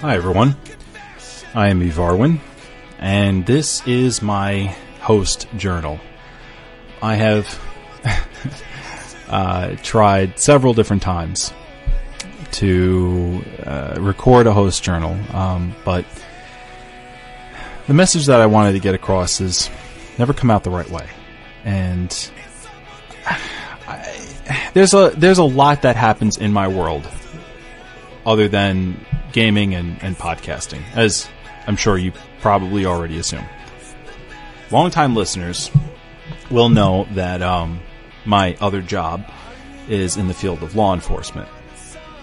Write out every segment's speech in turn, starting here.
Hi everyone, I am Evarwyn, and this is my host journal. I have tried several different times to record a host journal, but the message that I wanted to get across is never come out the right way. And there's a lot that happens in my world other than gaming and podcasting, as I'm sure you probably already assume. Long-time listeners will know that my other job is in the field of law enforcement.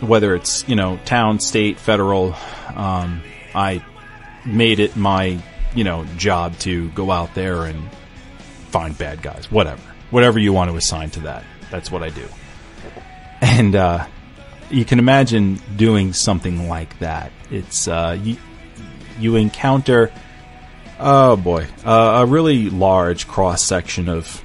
Whether it's, town, state, federal, I made it my, job to go out there and find bad guys, whatever. Whatever you want to assign to that. That's what I do. And you can imagine doing something like that. It's you encounter, a really large cross-section of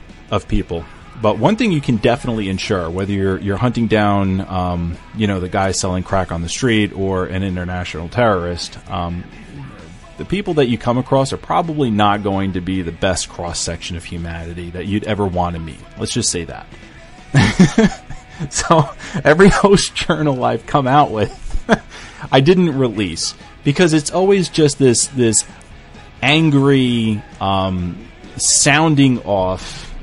people. But one thing you can definitely ensure, whether you're hunting down, the guy selling crack on the street or an international terrorist, the people that you come across are probably not going to be the best cross-section of humanity that you'd ever want to meet. Let's just say that. So every host journal I've come out with, I didn't release because it's always just this angry, sounding off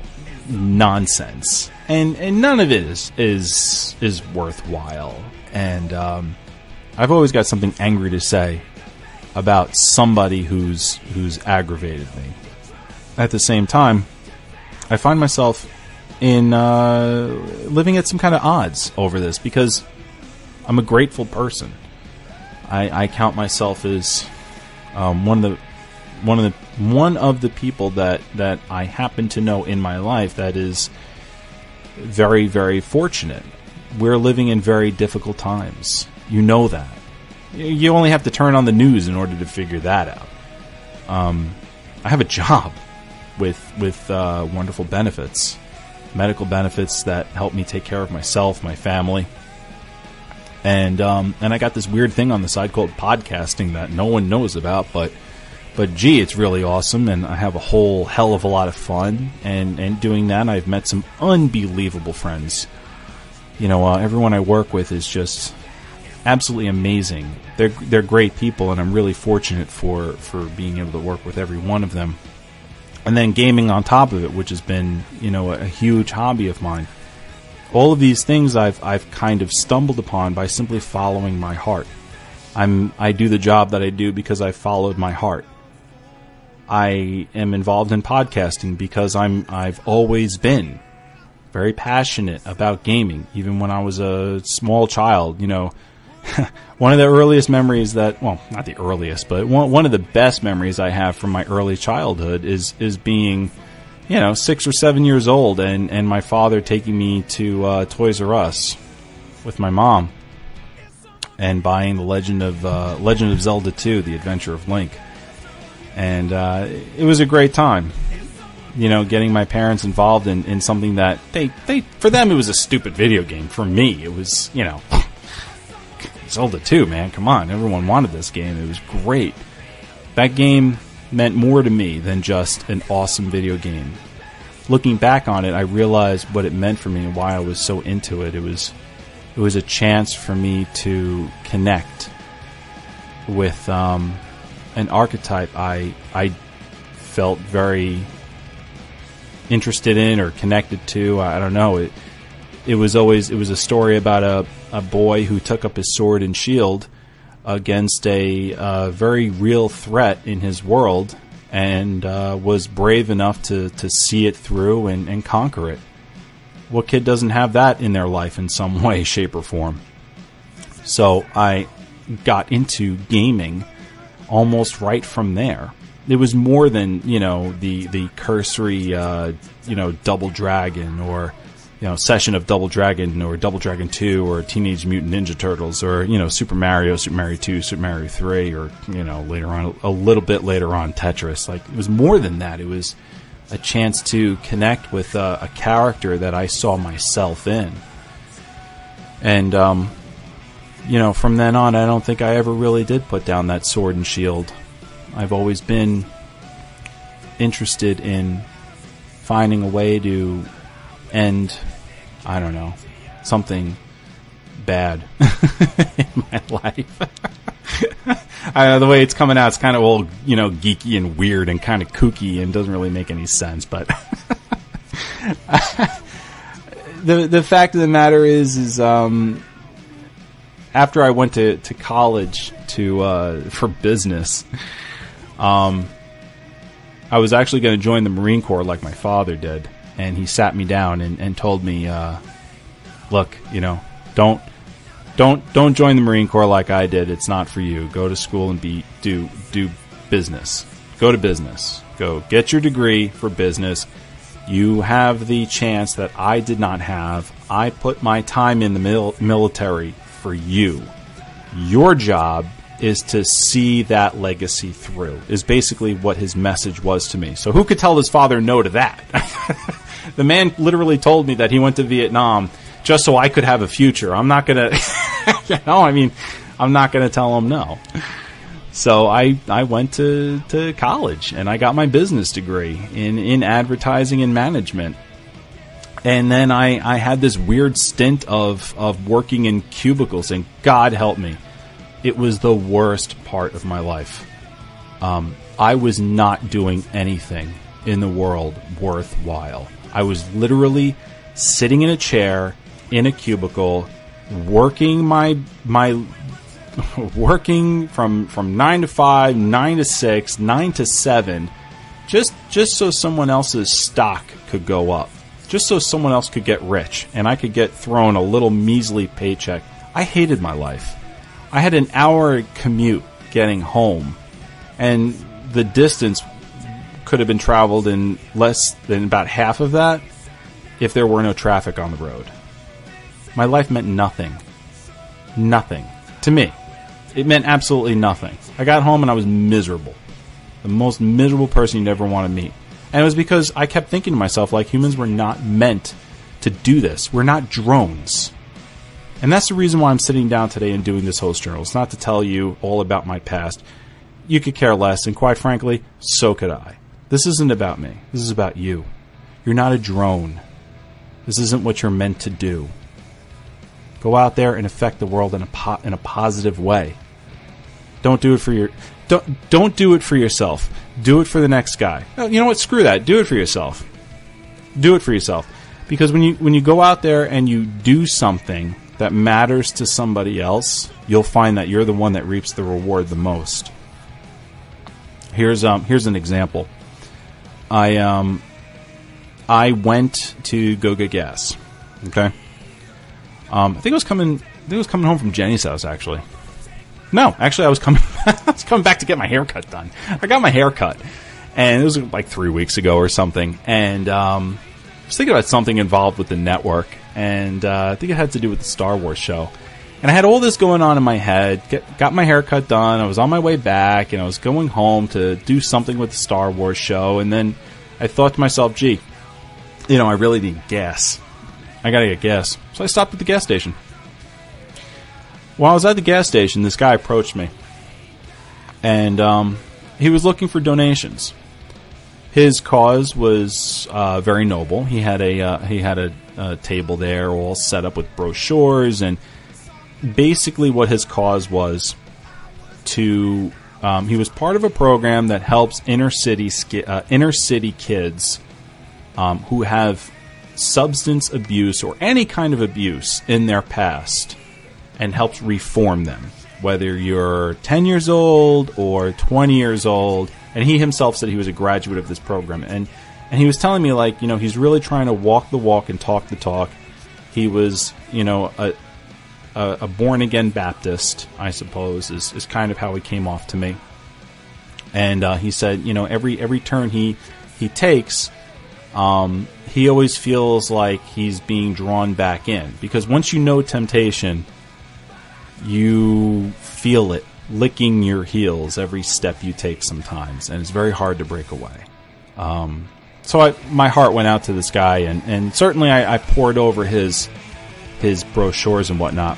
nonsense, and none of it is worthwhile. And I've always got something angry to say about somebody who's aggravated me. At the same time, I find myself in living at some kind of odds over this because I'm a grateful person. I count myself as one of the people that I happen to know in my life that is very, very fortunate. We're living in very difficult times. You know that. You only have to turn on the news in order to figure that out. I have a job with wonderful benefits, medical benefits that help me take care of myself, my family, and I got this weird thing on the side called podcasting that no one knows about, But gee, it's really awesome, and I have a whole hell of a lot of fun. And doing that, I've met some unbelievable friends. Everyone I work with is just absolutely amazing. They're great people, and I'm really fortunate for being able to work with every one of them. And then gaming on top of it, which has been a huge hobby of mine. All of these things I've kind of stumbled upon by simply following my heart. I do the job that I do because I followed my heart. I am involved in podcasting because I've always been very passionate about gaming, even when I was a small child. One of the earliest memories not the earliest, but one of the best memories I have from my early childhood is being, 6 or 7 years old and my father taking me to Toys R Us with my mom and buying the Legend of Zelda II: The Adventure of Link. And it was a great time, getting my parents involved in something that they for them it was a stupid video game. For me, it was, Zelda 2, man, come on. Everyone wanted this game. It was great. That game meant more to me than just an awesome video game. Looking back on it, I realized what it meant for me and why I was so into it. It was a chance for me to connect with an archetype I felt very interested in or connected to. I don't know. It was a story about a boy who took up his sword and shield against a very real threat in his world and was brave enough to see it through and conquer it. What kid doesn't have that in their life in some way, shape, or form? So I got into gaming almost right from there. It was more than, the cursory, Double Dragon or, Session of Double Dragon or Double Dragon 2 or Teenage Mutant Ninja Turtles or, Super Mario, Super Mario 2, Super Mario 3 or, a little bit later on, Tetris. Like, it was more than that. It was a chance to connect with a character that I saw myself in. And you know, from then on, I don't think I ever really did put down that sword and shield. I've always been interested in finding a way to end, I don't know, something bad in my life. I know the way it's coming out, it's kind of all, you know, geeky and weird and kind of kooky and doesn't really make any sense, but the fact of the matter is after I went to college for business, I was actually going to join the Marine Corps like my father did, and he sat me down and told me, look, you know, don't join the Marine Corps like I did. It's not for you. Go to school and do business. Go to business. Go get your degree for business. You have the chance that I did not have. I put my time in the military for you. Your job is to see that legacy through, is basically what his message was to me. So who could tell his father no to that? The man literally told me that he went to Vietnam just so I could have a future. I'm not going to, you know, I mean, I'm not going to tell him no. So I went to college and I got my business degree in advertising and management. And then I had this weird stint of working in cubicles, and God help me, it was the worst part of my life. I was not doing anything in the world worthwhile. I was literally sitting in a chair in a cubicle, working my working from 9 to 5, 9 to 6, 9 to 7, just so someone else's stock could go up, just so someone else could get rich, and I could get thrown a little measly paycheck. I hated my life. I had an hour commute getting home, and the distance could have been traveled in less than about half of that if there were no traffic on the road. My life meant nothing. Nothing. To me. It meant absolutely nothing. I got home and I was miserable. The most miserable person you'd ever want to meet. And it was because I kept thinking to myself, like, humans were not meant to do this. We're not drones. And that's the reason why I'm sitting down today and doing this host journal. It's not to tell you all about my past. You could care less, and quite frankly, so could I. This isn't about me. This is about you. You're not a drone. This isn't what you're meant to do. Go out there and affect the world in a positive way. Don't do it for don't do it for yourself. Do it for the next guy. No, you know what? Screw that. Do it for yourself. Do it for yourself. Because when you go out there and you do something that matters to somebody else, you'll find that you're the one that reaps the reward the most. Here's an example. I went to go get gas. Okay. I think it was coming home from Jenny's house, actually. No, actually I was coming back to get my haircut done. I got my haircut, and it was like 3 weeks ago or something. And I was thinking about something involved with the network, and I think it had to do with the Star Wars show. And I had all this going on in my head. Got my haircut done. I was on my way back, and I was going home to do something with the Star Wars show. And then I thought to myself, gee, you know, I really need gas. I gotta get gas. So I stopped at the gas station. While I was at the gas station, this guy approached me. And he was looking for donations. His cause was very noble. He had a table there all set up with brochures, and basically what his cause was to he was part of a program that helps inner city kids who have substance abuse or any kind of abuse in their past, and helps reform them, whether you're 10 years old or 20 years old. And he himself said he was a graduate of this program. And he was telling me, like, you know, he's really trying to walk the walk and talk the talk. He was, you know, a born-again Baptist, I suppose, is kind of how he came off to me. And he said, you know, every turn he takes, he always feels like he's being drawn back in. Because once you know temptation, you feel it licking your heels every step you take sometimes, and it's very hard to break away. So my heart went out to this guy, and certainly I poured over his brochures and whatnot.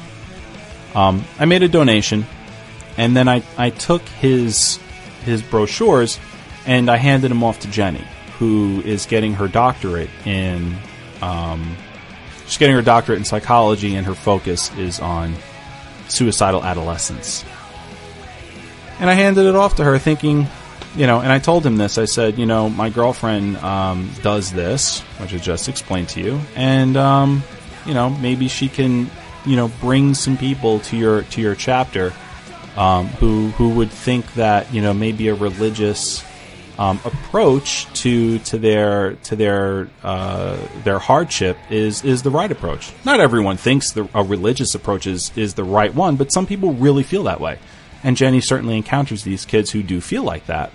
I made a donation, and then I took his brochures and I handed them off to Jenny, who is getting her doctorate in she's getting her doctorate in psychology, and her focus is on suicidal adolescence. And I handed it off to her, thinking, you know, and I told him this. I said, you know, my girlfriend does this, which I just explained to you, and you know, maybe she can, you know, bring some people to your chapter who would think that, you know, maybe a religious approach to their hardship is the right approach. Not everyone thinks a religious approach is the right one, but some people really feel that way. And Jenny certainly encounters these kids who do feel like that.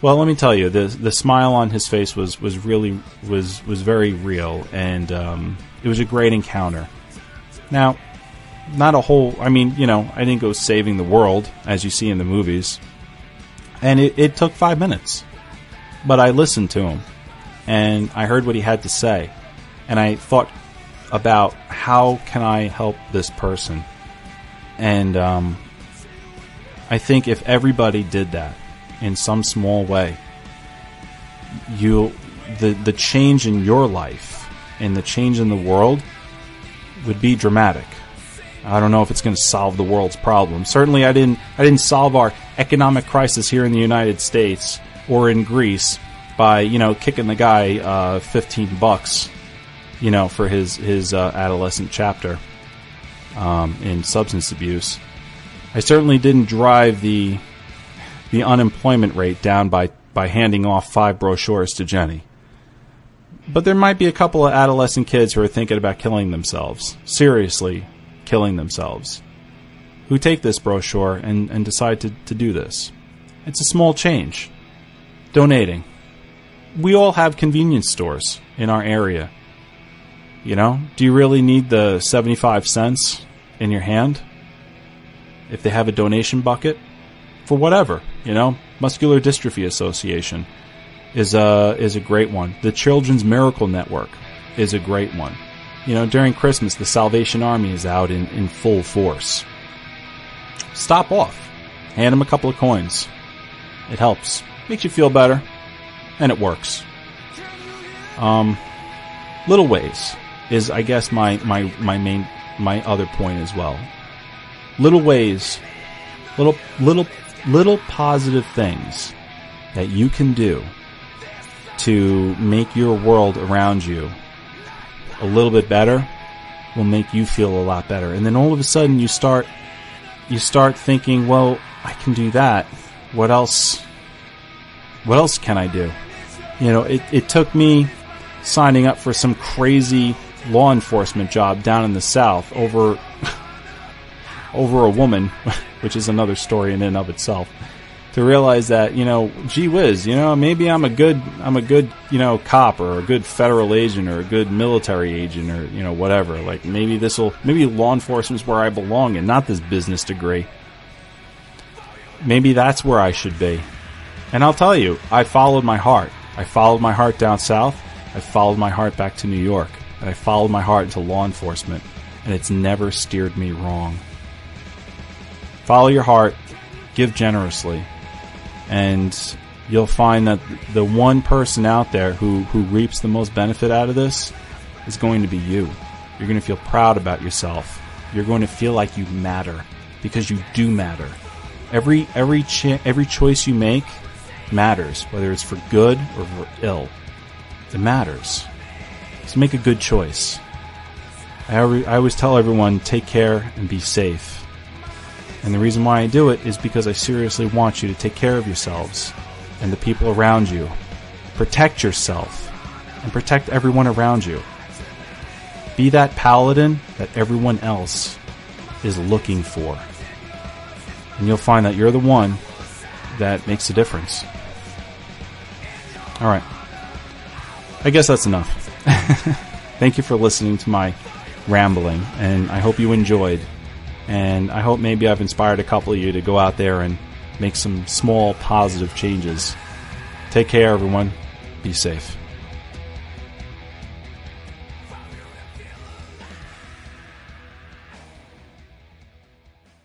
Well, let me tell you, the smile on his face was really very real, and it was a great encounter. Now, not a whole... I mean, you know, I didn't go saving the world, as you see in the movies. And it took 5 minutes. But I listened to him, and I heard what he had to say. And I thought about, how can I help this person? And I think if everybody did that in some small way, the change in your life and the change in the world would be dramatic. I don't know if it's going to solve the world's problems. Certainly I didn't solve our economic crisis here in the United States or in Greece by, you know, kicking the guy $15, you know, for his adolescent chapter in substance abuse. I certainly didn't drive the unemployment rate down by handing off 5 brochures to Jenny. But there might be a couple of adolescent kids who are thinking about killing themselves, seriously killing themselves, who take this brochure and decide to do this. It's a small change. Donating. We all have convenience stores in our area. You know, do you really need the 75 cents in your hand? If they have a donation bucket for whatever, you know, Muscular Dystrophy Association is a great one. The Children's Miracle Network is a great one. You know, during Christmas, the Salvation Army is out in full force. Stop off. Hand them a couple of coins. It helps. Makes you feel better. And it works. Little ways is, I guess, my other point as well. Little ways, little positive things that you can do to make your world around you a little bit better will make you feel a lot better. And then all of a sudden you start thinking, well, I can do that. What else can I do? You know, it took me signing up for some crazy law enforcement job down in the South over a woman, which is another story in and of itself, to realize that, you know, gee whiz, you know, maybe I'm a good, you know, cop or a good federal agent or a good military agent or, you know, whatever. Like maybe law enforcement's where I belong and not this business degree. Maybe that's where I should be. And I'll tell you, I followed my heart. I followed my heart down south. I followed my heart back to New York. And I followed my heart into law enforcement. And it's never steered me wrong. Follow your heart, give generously, and you'll find that the one person out there who reaps the most benefit out of this is going to be you. You're going to feel proud about yourself. You're going to feel like you matter, because you do matter. Every choice you make matters, whether it's for good or for ill. It matters. So make a good choice. I always tell everyone, take care and be safe. And the reason why I do it is because I seriously want you to take care of yourselves and the people around you. Protect yourself and protect everyone around you. Be that paladin that everyone else is looking for. And you'll find that you're the one that makes a difference. All right. I guess that's enough. Thank you for listening to my rambling, and I hope you enjoyed. And I hope maybe I've inspired a couple of you to go out there and make some small positive changes. Take care, everyone. Be safe.